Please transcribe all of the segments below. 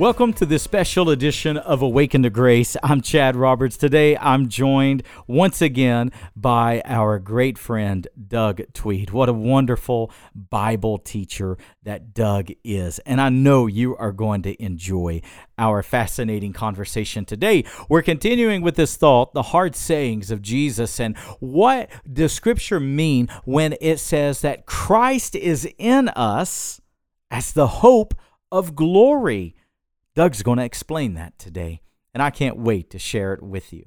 Welcome to this special edition of Awakened to Grace. I'm Chad Roberts. Today I'm joined once again by our great friend, Doug Tweed. What a wonderful Bible teacher that Doug is. And I know you are going to enjoy our fascinating conversation today. We're continuing with this thought, the hard sayings of Jesus, and what does Scripture mean when it says that Christ is in us as the hope of glory? Doug's going to explain that today, and I can't wait to share it with you.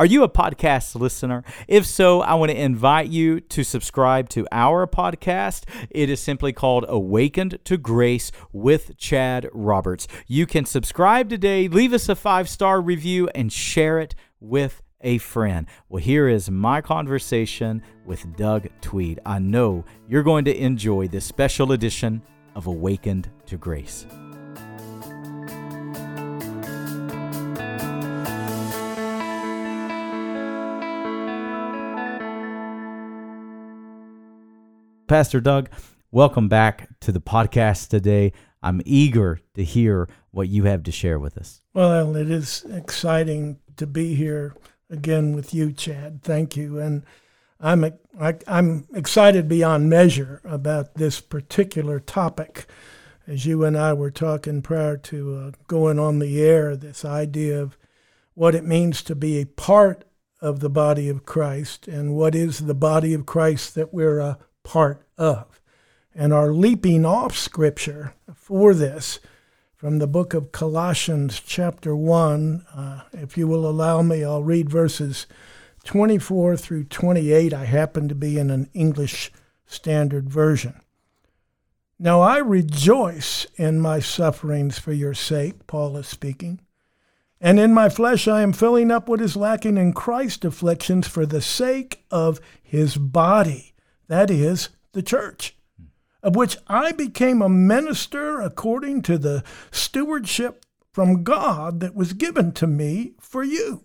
Are you a podcast listener? If so, I want to invite you to subscribe to our podcast. It is simply called Awakened to Grace with Chad Roberts. You can subscribe today, leave us a 5-star review, and share it with a friend. Well, here is my conversation with Doug Tweed. I know you're going to enjoy this special edition of Awakened to Grace. Pastor Doug, welcome back to the podcast today. I'm eager to hear what you have to share with us. Well, it is exciting to be here again with you, Chad. Thank you. And I'm excited beyond measure about this particular topic. As you and I were talking prior to going on the air, this idea of what it means to be a part of the body of Christ and what is the body of Christ that we're a part of. And our leaping off scripture for this from the book of Colossians chapter 1, if you will allow me, I'll read verses 24 through 28. I happen to be in an English Standard Version. Now I rejoice in my sufferings for your sake, Paul is speaking, and in my flesh I am filling up what is lacking in Christ's afflictions for the sake of his body, that is, the church, of which I became a minister according to the stewardship from God that was given to me for you,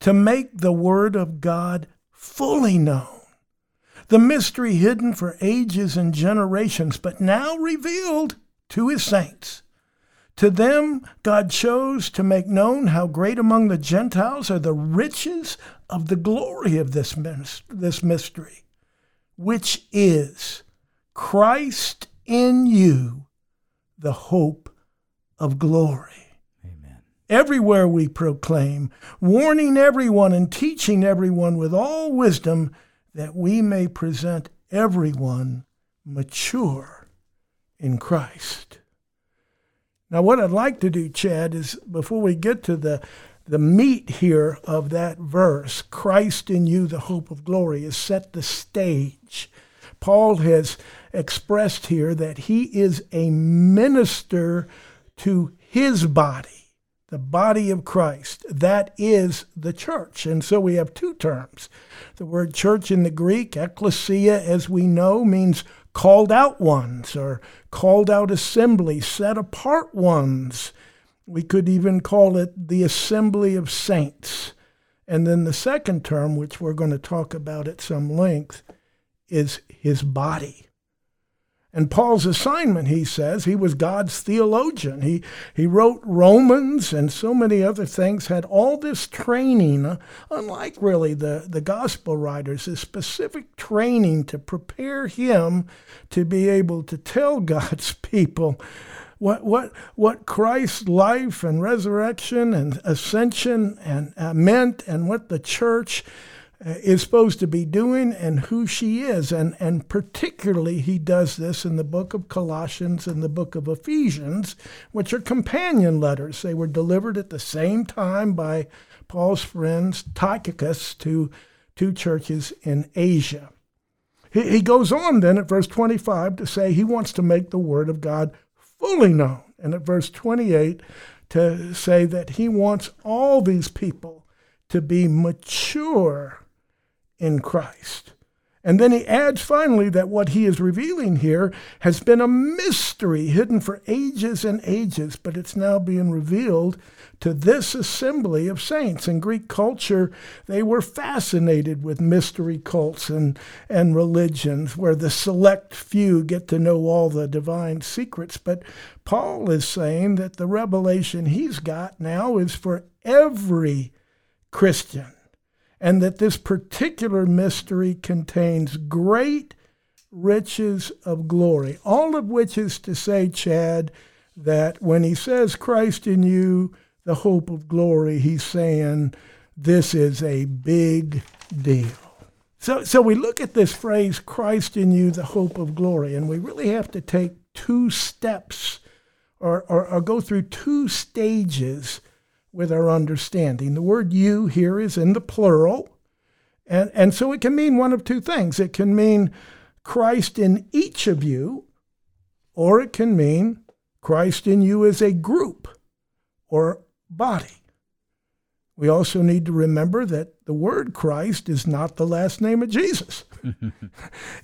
to make the word of God fully known, the mystery hidden for ages and generations, but now revealed to his saints. To them God chose to make known how great among the Gentiles are the riches of the glory of this mystery, which is Christ in you, the hope of glory. Amen. Everywhere we proclaim, warning everyone and teaching everyone with all wisdom, that we may present everyone mature in Christ. Now, what I'd like to do, Chad, is before we get to the meat here of that verse, Christ in you, the hope of glory, is set the stage. Paul has expressed here that he is a minister to his body, the body of Christ. That is the church. And so we have two terms. The word church in the Greek, ekklesia, as we know, means called out ones or called out assembly, set apart ones. We could even call it the assembly of saints. And then the second term, which we're going to talk about at some length, is his body. And Paul's assignment, he says, he was God's theologian. He wrote Romans and so many other things, had all this training, unlike really the gospel writers, this specific training to prepare him to be able to tell God's people what Christ's life and resurrection and ascension and meant, and what the church is supposed to be doing and who she is. And particularly he does this in the book of Colossians and the book of Ephesians, which are companion letters. They were delivered at the same time by Paul's friends Tychicus to two churches in Asia. He goes on then at verse 25 to say he wants to make the word of God fully known, and at verse 28 to say that he wants all these people to be mature in Christ. And then he adds finally that what he is revealing here has been a mystery hidden for ages and ages, but it's now being revealed to this assembly of saints. In Greek culture, they were fascinated with mystery cults and religions where the select few get to know all the divine secrets. But Paul is saying that the revelation he's got now is for every Christian, and that this particular mystery contains great riches of glory, all of which is to say, Chad, that when he says Christ in you, the hope of glory, he's saying this is a big deal. So we look at this phrase, Christ in you, the hope of glory, and we really have to take two steps or go through two stages with our understanding. The word you here is in the plural, and so it can mean one of two things. It can mean Christ in each of you, or it can mean Christ in you as a group or body. We also need to remember that the word Christ is not the last name of Jesus.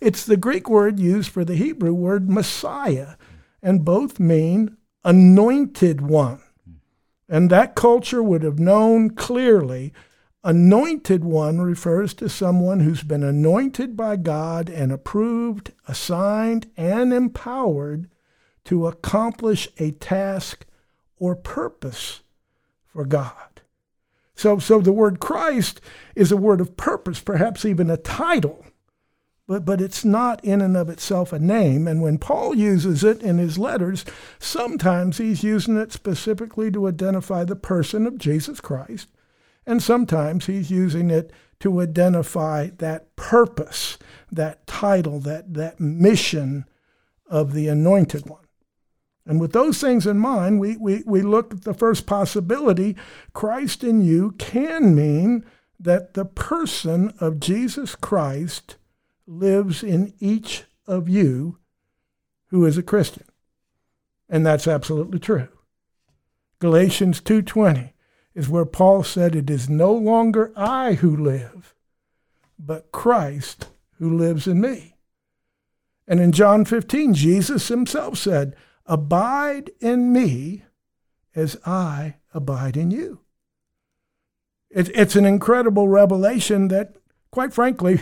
It's the Greek word used for the Hebrew word Messiah, and both mean anointed one. And that culture would have known clearly, anointed one refers to someone who's been anointed by God and approved, assigned, and empowered to accomplish a task or purpose for God. So the word Christ is a word of purpose, perhaps even a title, but it's not in and of itself a name. And when Paul uses it in his letters, sometimes he's using it specifically to identify the person of Jesus Christ, and sometimes he's using it to identify that purpose, that title, that mission of the anointed one. And with those things in mind, we look at the first possibility. Christ in you can mean that the person of Jesus Christ lives in each of you who is a Christian. And that's absolutely true. Galatians 2:20 is where Paul said, "It is no longer I who live, but Christ who lives in me." And in John 15, Jesus himself said, "Abide in me as I abide in you." It's an incredible revelation that, quite frankly,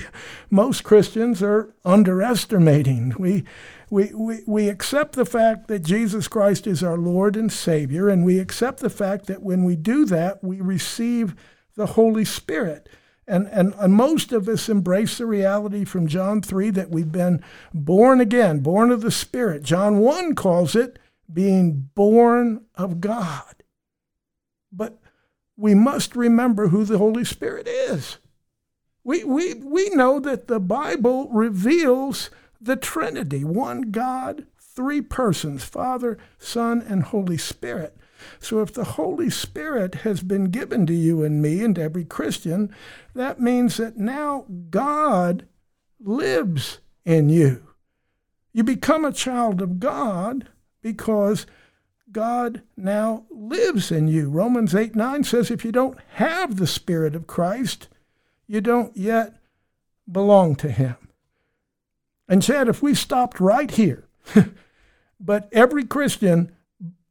most Christians are underestimating. We accept the fact that Jesus Christ is our Lord and Savior, and we accept the fact that when we do that, we receive the Holy Spirit. And most of us embrace the reality from John 3 that we've been born again, born of the Spirit. John 1 calls it being born of God. But we must remember who the Holy Spirit is. We know that the Bible reveals the Trinity, one God, three persons, Father, Son, and Holy Spirit. So if the Holy Spirit has been given to you and me and to every Christian, that means that now God lives in you. You become a child of God because God now lives in you. Romans 8:9 says if you don't have the Spirit of Christ, you don't yet belong to him. And Chad, if we stopped right here, but every Christian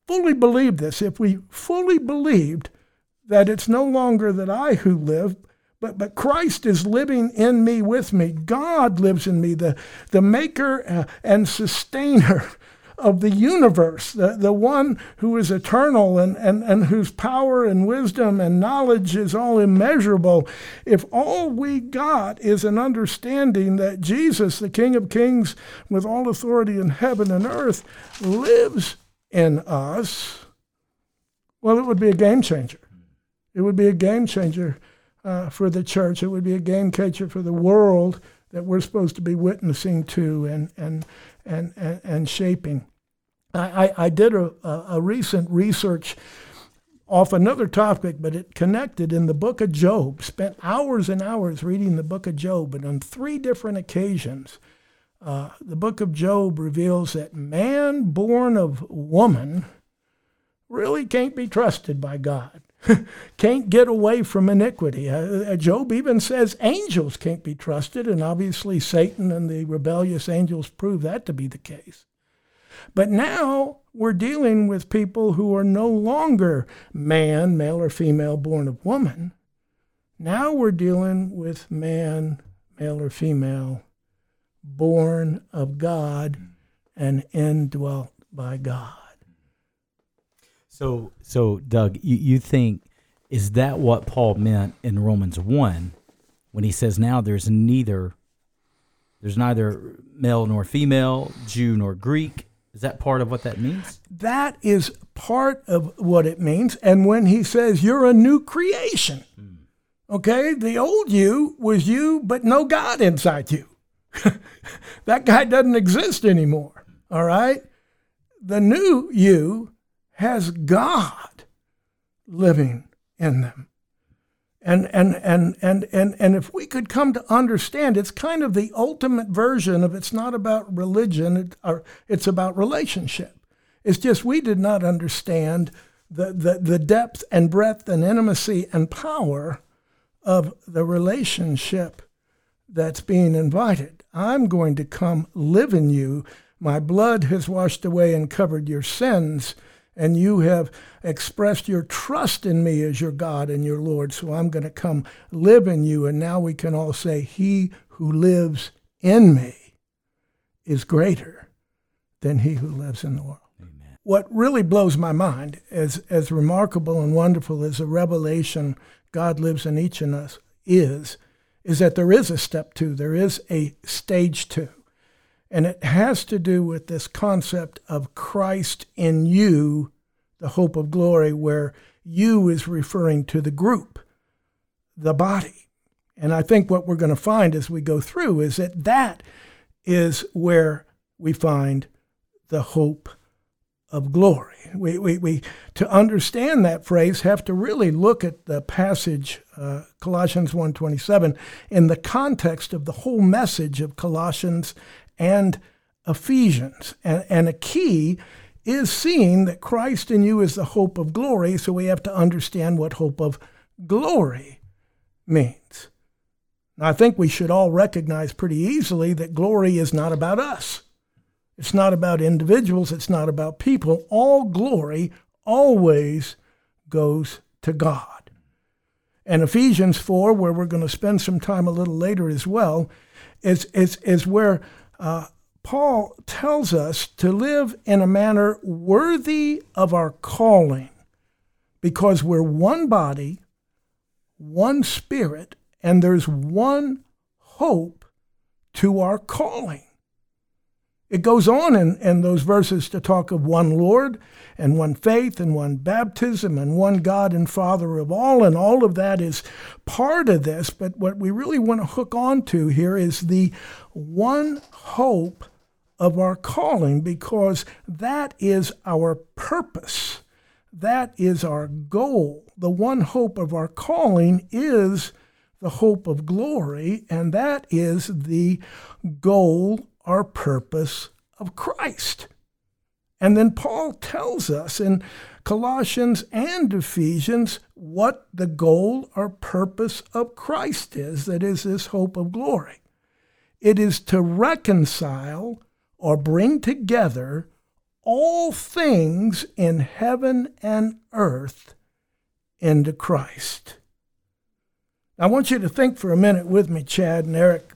fully believed this, if we fully believed that it's no longer that I who live, but Christ is living in me, with me, God lives in me, the maker and sustainer of the universe, the one who is eternal and whose power and wisdom and knowledge is all immeasurable. If all we got is an understanding that Jesus, the King of Kings, with all authority in heaven and earth, lives in us, well, it would be a game changer. It would be a game changer for the church. It would be a game changer for the world that we're supposed to be witnessing to and shaping. I did a recent research off another topic, but it connected in the book of Job. Spent hours and hours reading the book of Job, and on three different occasions, the book of Job reveals that man born of woman really can't be trusted by God. can't get away from iniquity. Job even says angels can't be trusted, and obviously Satan and the rebellious angels prove that to be the case. But now we're dealing with people who are no longer man, male or female, born of woman. Now we're dealing with man, male or female, born of God and indwelt by God. So Doug, you think, is that what Paul meant in Romans 1 when he says now there's neither male nor female, Jew nor Greek? Is that part of what that means? That is part of what it means. And when he says you're a new creation, okay, the old you was you, but no God inside you. That guy doesn't exist anymore, all right? The new you has God living in them. And if we could come to understand, it's kind of the ultimate version of it's not about religion, it's about relationship. It's just we did not understand the depth and breadth and intimacy and power of the relationship that's being invited. I'm going to come live in you. My blood has washed away and covered your sins, and you have expressed your trust in me as your God and your Lord, so I'm going to come live in you. And now we can all say, he who lives in me is greater than he who lives in the world. Amen. What really blows my mind, as remarkable and wonderful as the revelation God lives in each of us is that there is a step two, there is a stage two. And it has to do with this concept of Christ in you, the hope of glory, where you is referring to the group, the body. And I think what we're going to find as we go through is that is where we find the hope of glory. We to understand that phrase, have to really look at the passage, Colossians 1:27, in the context of the whole message of Colossians and Ephesians. And a key is seeing that Christ in you is the hope of glory, so we have to understand what hope of glory means. Now, I think we should all recognize pretty easily that glory is not about us. It's not about individuals. It's not about people. All glory always goes to God. And Ephesians 4, where we're going to spend some time a little later as well, is where Paul tells us to live in a manner worthy of our calling, because we're one body, one spirit, and there's one hope to our calling. It goes on in those verses to talk of one Lord and one faith and one baptism and one God and Father of all, and all of that is part of this. But what we really want to hook on to here is the one hope of our calling, because that is our purpose. That is our goal. The one hope of our calling is the hope of glory, and that is the goal, our purpose of Christ. And then Paul tells us in Colossians and Ephesians what the goal or purpose of Christ is, that is this hope of glory. It is to reconcile or bring together all things in heaven and earth into Christ. I want you to think for a minute with me, Chad and Eric.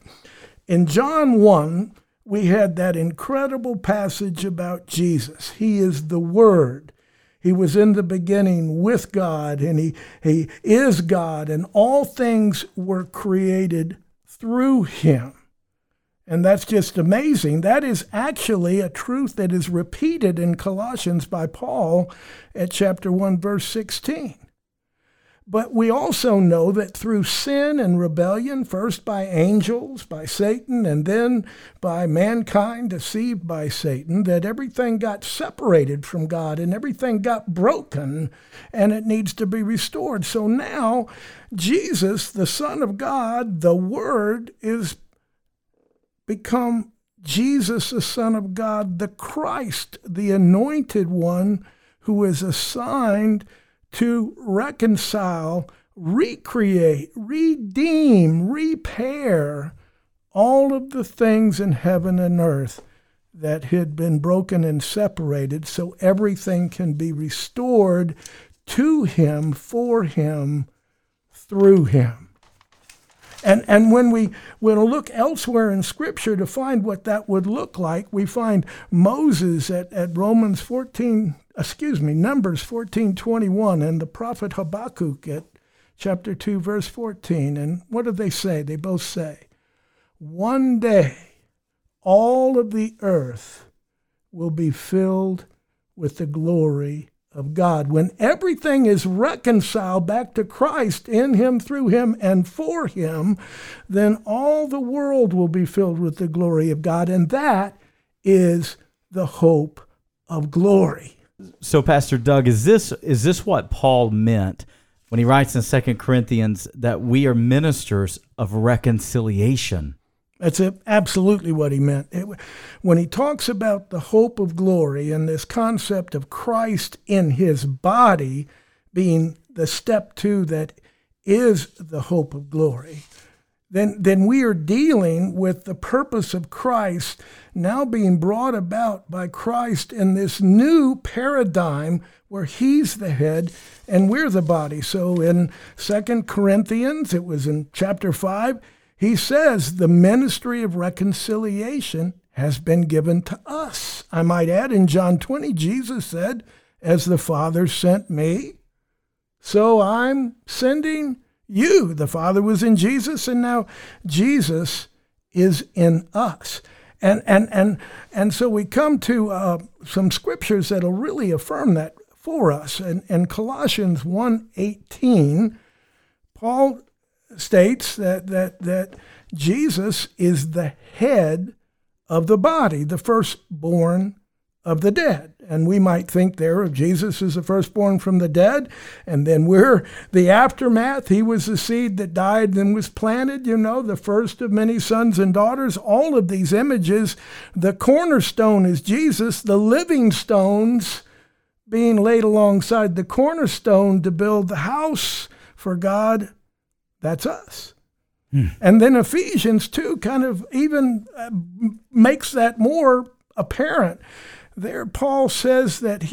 In John 1, we had that incredible passage about Jesus. He is the Word. He was in the beginning with God, and he is God, and all things were created through him. And that's just amazing. That is actually a truth that is repeated in Colossians by Paul at chapter 1, verse 16. But we also know that through sin and rebellion, first by angels, by Satan, and then by mankind deceived by Satan, that everything got separated from God and everything got broken, and it needs to be restored. So now Jesus, the Son of God, the Word, is become Jesus, the Son of God, the Christ, the Anointed One, who is assigned to reconcile, recreate, redeem, repair all of the things in heaven and earth that had been broken and separated, so everything can be restored to him, for him, through him. And when we look elsewhere in Scripture to find what that would look like, we find Moses at Numbers 14:21, and the prophet Habakkuk at chapter 2, verse 14. And what do they say? They both say, one day all of the earth will be filled with the glory of God. When everything is reconciled back to Christ, in him, through him, and for him, then all the world will be filled with the glory of God. And that is the hope of glory. So, Pastor Doug, is this what Paul meant when he writes in 2 Corinthians that we are ministers of reconciliation? That's absolutely what he meant. When he talks about the hope of glory and this concept of Christ in his body being the step two that is the hope of glory, then we are dealing with the purpose of Christ now being brought about by Christ in this new paradigm where he's the head and we're the body. So in 2 Corinthians, it was in chapter 5, he says the ministry of reconciliation has been given to us. I might add, in John 20, Jesus said, as the Father sent me, so I'm sending you. The Father was in Jesus, and now Jesus is in us. And so we come to some scriptures that will really affirm that for us. And in Colossians 1:18, Paul states that Jesus is the head of the body, the firstborn of the dead. And we might think there of Jesus as the firstborn from the dead, and then we're the aftermath. He was the seed that died and was planted, the first of many sons and daughters. All of these images, the cornerstone is Jesus, the living stones being laid alongside the cornerstone to build the house for God. That's us. Hmm. And then Ephesians 2 kind of even makes that more apparent. There Paul says that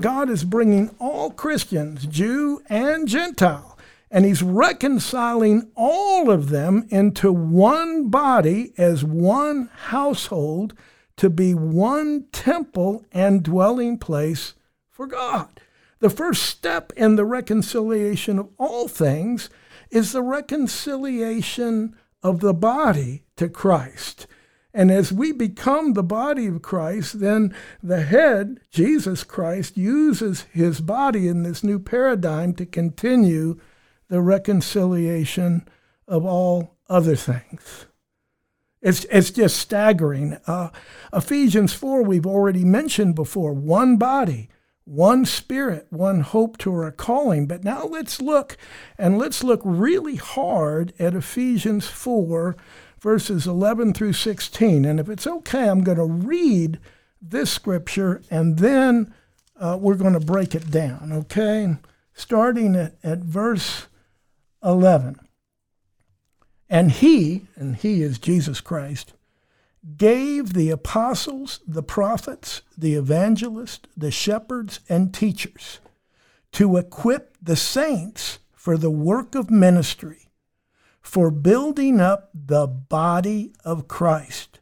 God is bringing all Christians, Jew and Gentile, and he's reconciling all of them into one body as one household to be one temple and dwelling place for God. The first step in the reconciliation of all things is the reconciliation of the body to Christ. And as we become the body of Christ, then the head, Jesus Christ, uses his body in this new paradigm to continue the reconciliation of all other things. It's just staggering. Ephesians 4, we've already mentioned before, one body, one spirit, one hope to our calling. But now let's look really hard at Ephesians 4, verses 11 through 16. And if it's okay, I'm going to read this scripture, and then we're going to break it down, okay? Starting at verse 11. And he is Jesus Christ, gave the apostles, the prophets, the evangelists, the shepherds, and teachers to equip the saints for the work of ministry, for building up the body of Christ,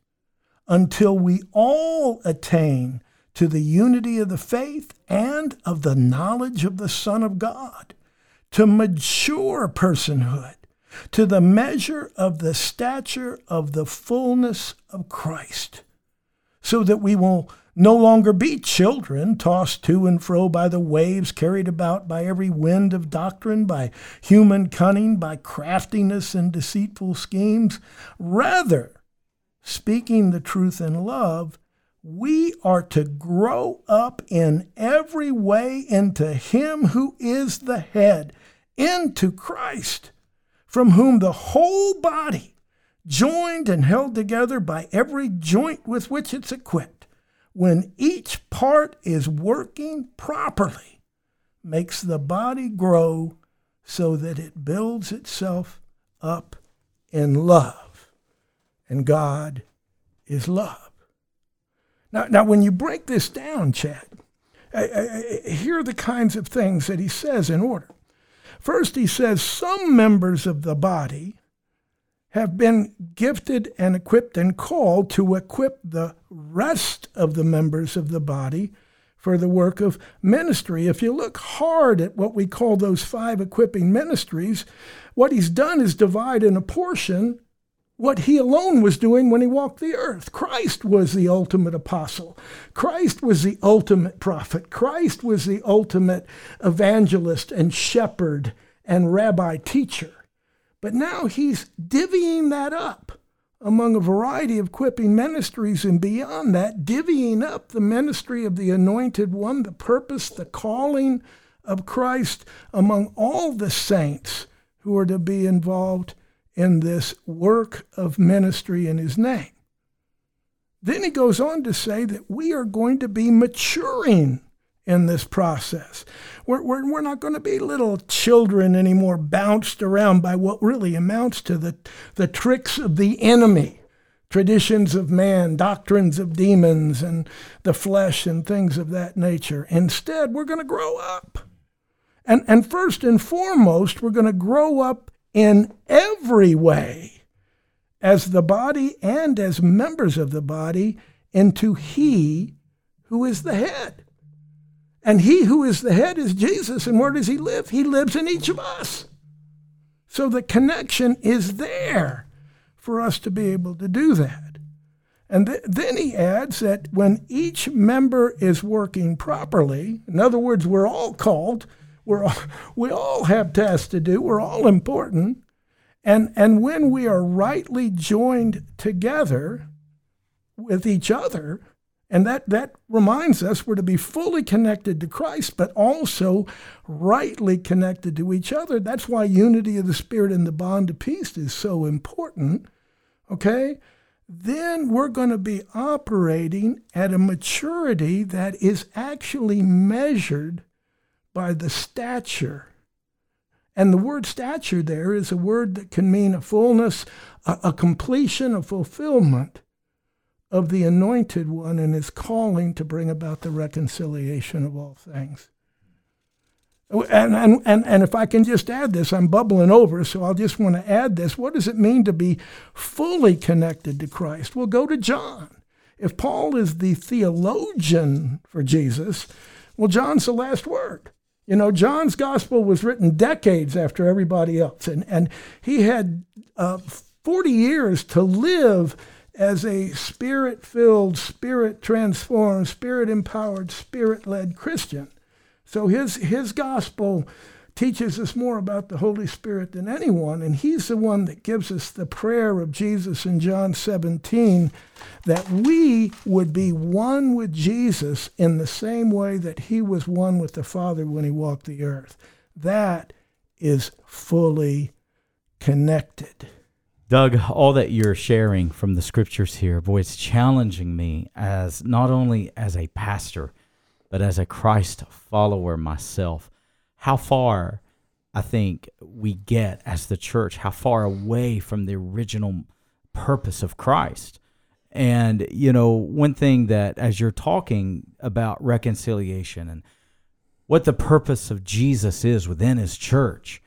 until we all attain to the unity of the faith and of the knowledge of the Son of God, to mature personhood, to the measure of the stature of the fullness of Christ, so that we will no longer be children tossed to and fro by the waves, carried about by every wind of doctrine, by human cunning, by craftiness and deceitful schemes. Rather, speaking the truth in love, we are to grow up in every way into him who is the head, into Christ, from whom the whole body, joined and held together by every joint with which it's equipped, when each part is working properly, makes the body grow so that it builds itself up in love. And God is love. Now when you break this down, Chad, here are the kinds of things that he says in order. First, he says some members of the body have been gifted and equipped and called to equip the rest of the members of the body for the work of ministry. If you look hard at what we call those five equipping ministries, what he's done is divide and apportion what he alone was doing when he walked the earth. Christ was the ultimate apostle. Christ was the ultimate prophet. Christ was the ultimate evangelist and shepherd and rabbi teacher. But now he's divvying that up among a variety of equipping ministries, and beyond that, divvying up the ministry of the anointed one, the purpose, the calling of Christ among all the saints who are to be involved in this work of ministry in his name. Then he goes on to say that we are going to be maturing in this process. We're not going to be little children anymore, bounced around by what really amounts to the tricks of the enemy, traditions of man, doctrines of demons, and the flesh, and things of that nature. Instead, we're going to grow up. And first and foremost, we're going to grow up in every way as the body and as members of the body into he who is the head. And he who is the head is Jesus. And where does he live? He lives in each of us. So the connection is there for us to be able to do that. And then he adds that when each member is working properly, in other words, we're all called, we all have tasks to do, we're all important, and when we are rightly joined together with each other, and that reminds us we're to be fully connected to Christ, but also rightly connected to each other. That's why unity of the Spirit and the bond of peace is so important, okay? Then we're going to be operating at a maturity that is actually measured by the stature. And the word stature there is a word that can mean a fullness, a completion, a fulfillment of the anointed one and his calling to bring about the reconciliation of all things. And if I can just add this, I'm bubbling over, so I'll just want to add this. What does it mean to be fully connected to Christ? Well, go to John. If Paul is the theologian for Jesus, well, John's the last word. You know, John's gospel was written decades after everybody else, and he had 40 years to live as a Spirit-filled, Spirit-transformed, Spirit-empowered, Spirit-led Christian. So his gospel teaches us more about the Holy Spirit than anyone, and he's the one that gives us the prayer of Jesus in John 17, that we would be one with Jesus in the same way that he was one with the Father when he walked the earth. That is fully connected. Doug, all that you're sharing from the scriptures here, boy, it's challenging me as not only as a pastor, but as a Christ follower myself. How far, I think, we get as the church, how far away from the original purpose of Christ. And, you know, one thing that as you're talking about reconciliation and what the purpose of Jesus is within his church,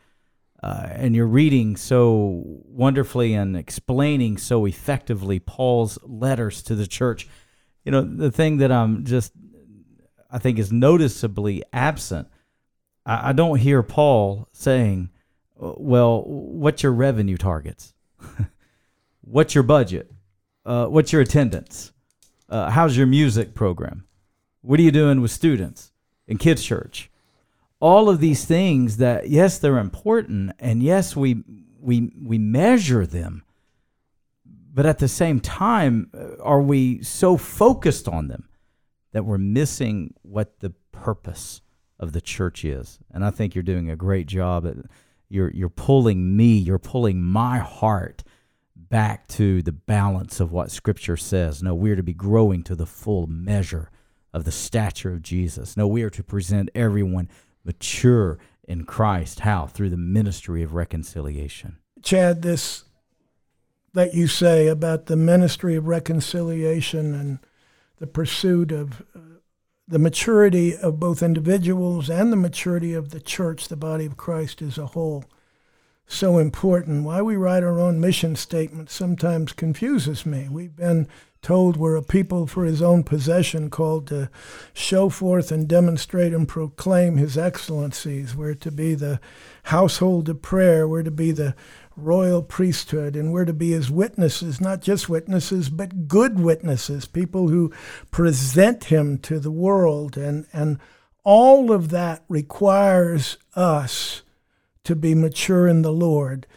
and you're reading so wonderfully and explaining so effectively Paul's letters to the church. You know, the thing that I think is noticeably absent, I don't hear Paul saying, well, what's your revenue targets? What's your budget? What's your attendance? How's your music program? What are you doing with students in kids' church? All of these things that, yes, they're important, and yes, we measure them, but at the same time, are we so focused on them that we're missing what the purpose of the church is? And I think you're doing a great job at you're pulling my heart back to the balance of what Scripture says. No, we're to be growing to the full measure of the stature of Jesus. No, we are to present everyone mature in Christ. How? Through the ministry of reconciliation. Chad, this that you say about the ministry of reconciliation and the pursuit of the maturity of both individuals and the maturity of the church, the body of Christ as a whole, so important. Why we write our own mission statement sometimes confuses me. We've been told we're a people for his own possession, called to show forth and demonstrate and proclaim his excellencies. We're to be the household of prayer. We're to be the royal priesthood, and we're to be his witnesses, not just witnesses, but good witnesses, people who present him to the world. And all of that requires us to be mature in the Lord,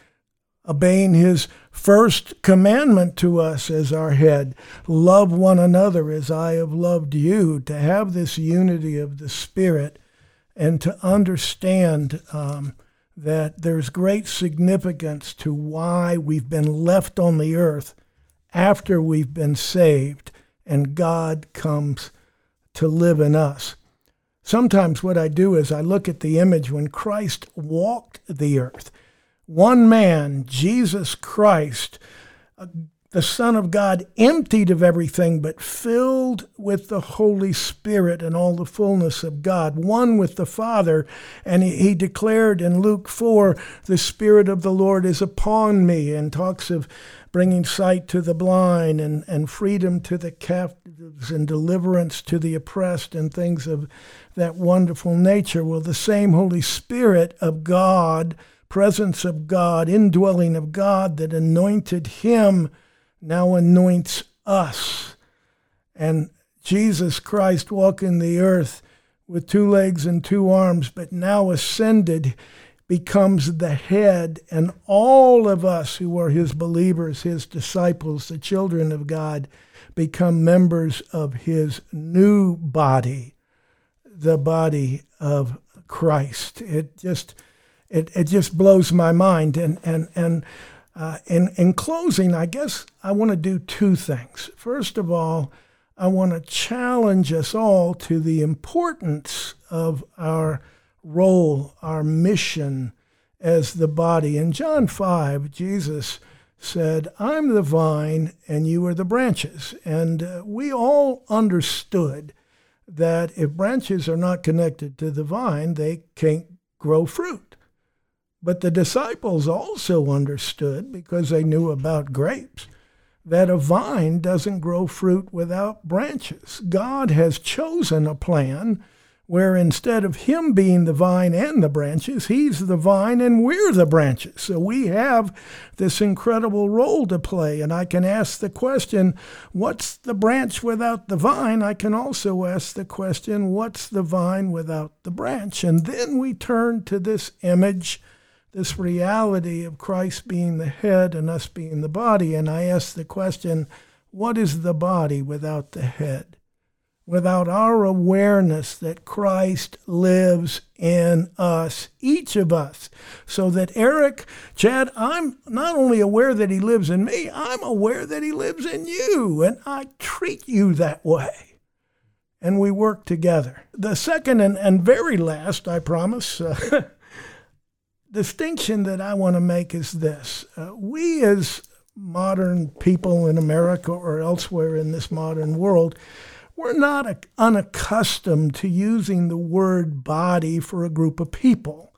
obeying his first commandment to us as our head, love one another as I have loved you, to have this unity of the Spirit and to understand that there's great significance to why we've been left on the earth after we've been saved and God comes to live in us. Sometimes what I do is I look at the image when Christ walked the earth. One man, Jesus Christ, the Son of God, emptied of everything but filled with the Holy Spirit and all the fullness of God, one with the Father. And he declared in Luke 4, the Spirit of the Lord is upon me, and talks of bringing sight to the blind and freedom to the captives and deliverance to the oppressed and things of that wonderful nature. Well, the same Holy Spirit of God, presence of God, indwelling of God that anointed him now anoints us. And Jesus Christ walking the earth with two legs and two arms, but now ascended, becomes the head, and all of us who are his believers, his disciples, the children of God, become members of his new body, the body of Christ. It just blows my mind. In closing, I guess I want to do two things. First of all, I want to challenge us all to the importance of our role, our mission as the body. In John 5, Jesus said, I'm the vine and you are the branches. And we all understood that if branches are not connected to the vine, they can't grow fruit. But the disciples also understood, because they knew about grapes, that a vine doesn't grow fruit without branches. God has chosen a plan where instead of him being the vine and the branches, he's the vine and we're the branches. So we have this incredible role to play. And I can ask the question, what's the branch without the vine? I can also ask the question, what's the vine without the branch? And then we turn to this image, this reality of Christ being the head and us being the body. And I ask the question, what is the body without the head? Without our awareness that Christ lives in us, each of us, so that Eric, Chad, I'm not only aware that he lives in me, I'm aware that he lives in you, and I treat you that way. And we work together. The second and very last, I promise, distinction that I want to make is this. We as modern people in America or elsewhere in this modern world, we're not unaccustomed to using the word body for a group of people.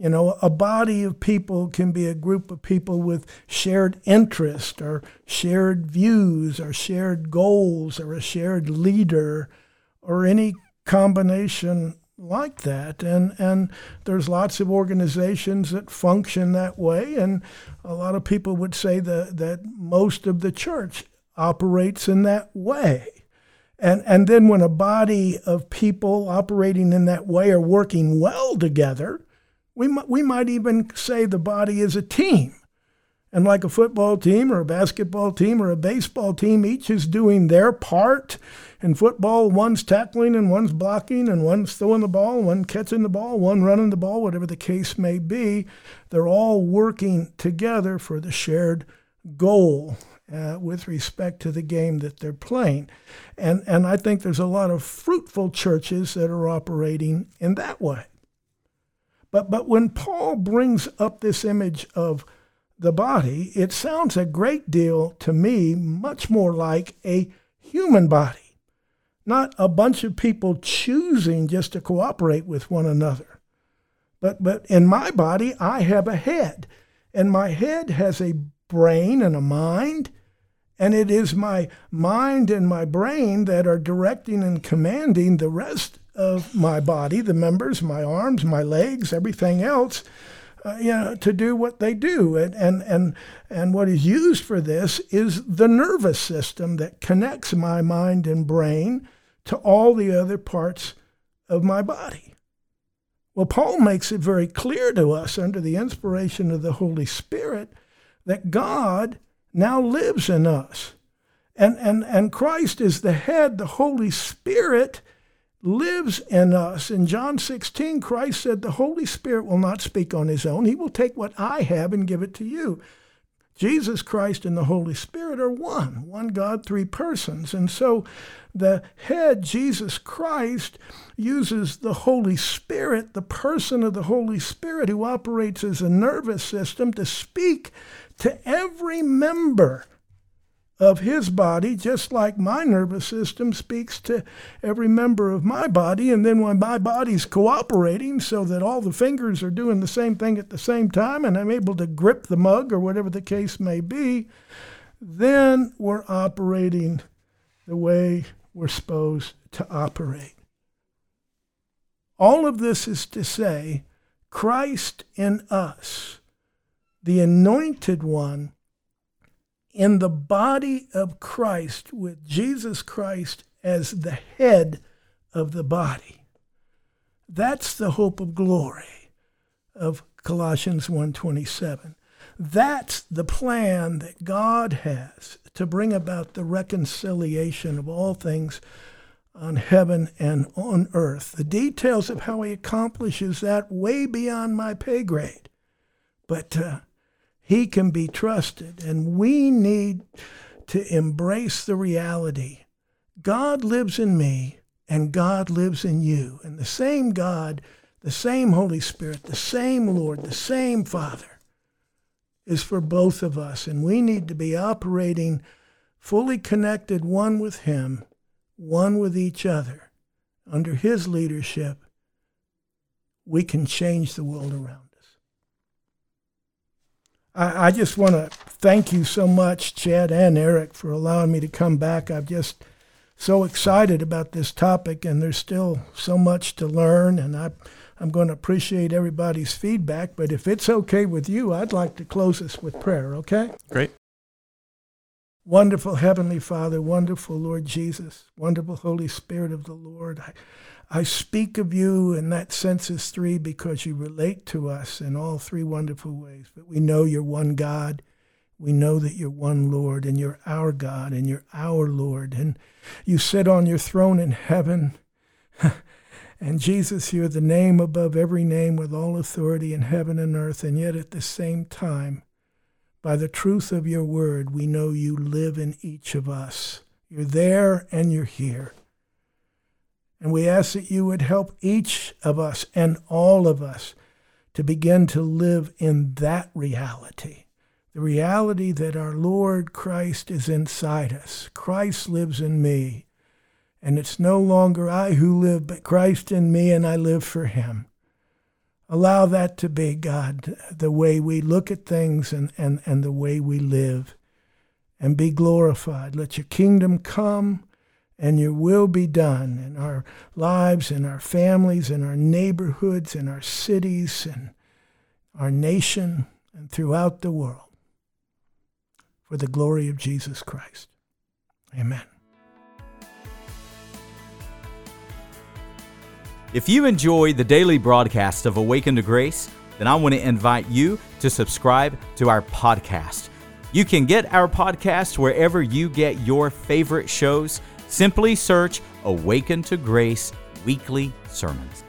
You know, a body of people can be a group of people with shared interest or shared views or shared goals or a shared leader or any combination like that, and there's lots of organizations that function that way, and a lot of people would say that most of the church operates in that way. And then when a body of people operating in that way are working well together, we might even say the body is a team. And like a football team or a basketball team or a baseball team, each is doing their part. In football, one's tackling and one's blocking and one's throwing the ball, one catching the ball, one running the ball, whatever the case may be. They're all working together for the shared goal with respect to the game that they're playing. And I think there's a lot of fruitful churches that are operating in that way. But when Paul brings up this image of the body, it sounds a great deal to me much more like a human body, not a bunch of people choosing just to cooperate with one another. But in my body, I have a head, and my head has a brain and a mind, and it is my mind and my brain that are directing and commanding the rest of my body, the members, my arms, my legs, everything else, to do what they do. And what is used for this is the nervous system that connects my mind and brain to all the other parts of my body. Well, Paul makes it very clear to us under the inspiration of the Holy Spirit that God now lives in us. And Christ is the head. The Holy Spirit lives in us. In John 16, Christ said, the Holy Spirit will not speak on his own. He will take what I have and give it to you. Jesus Christ and the Holy Spirit are one God, three persons. And so the head, Jesus Christ, uses the Holy Spirit, the person of the Holy Spirit who operates as a nervous system, to speak to every member of his body, just like my nervous system speaks to every member of my body. And then when my body's cooperating so that all the fingers are doing the same thing at the same time and I'm able to grip the mug or whatever the case may be, then we're operating the way we're supposed to operate. All of this is to say, Christ in us, the Anointed One, in the body of Christ, with Jesus Christ as the head of the body. That's the hope of glory of Colossians 1:27. That's the plan that God has to bring about the reconciliation of all things on heaven and on earth. The details of how he accomplishes that way beyond my pay grade. But he can be trusted, and we need to embrace the reality. God lives in me, and God lives in you. And the same God, the same Holy Spirit, the same Lord, the same Father is for both of us. And we need to be operating fully connected, one with him, one with each other. Under his leadership, we can change the world around. I just want to thank you so much, Chad and Eric, for allowing me to come back. I'm just so excited about this topic, and there's still so much to learn, and I'm going to appreciate everybody's feedback. But if it's okay with you, I'd like to close this with prayer, okay? Great. Wonderful Heavenly Father, wonderful Lord Jesus, wonderful Holy Spirit of the Lord, I speak of you, and that sense is three because you relate to us in all three wonderful ways. But we know you're one God. We know that you're one Lord, and you're our God, and you're our Lord. And you sit on your throne in heaven. And Jesus, you're the name above every name with all authority in heaven and earth. And yet at the same time, by the truth of your word, we know you live in each of us. You're there and you're here. And we ask that you would help each of us and all of us to begin to live in that reality, the reality that our Lord Christ is inside us. Christ lives in me, and it's no longer I who live, but Christ in me, and I live for him. Allow that to be, God, the way we look at things and the way we live, and be glorified. Let your kingdom come, and your will be done in our lives, in our families, in our neighborhoods, in our cities, and our nation, and throughout the world, for the glory of Jesus Christ. Amen. If you enjoy the daily broadcast of Awakened to Grace, then I want to invite you to subscribe to our podcast. You can get our podcast wherever you get your favorite shows. Simply search Awaken to Grace Weekly Sermons.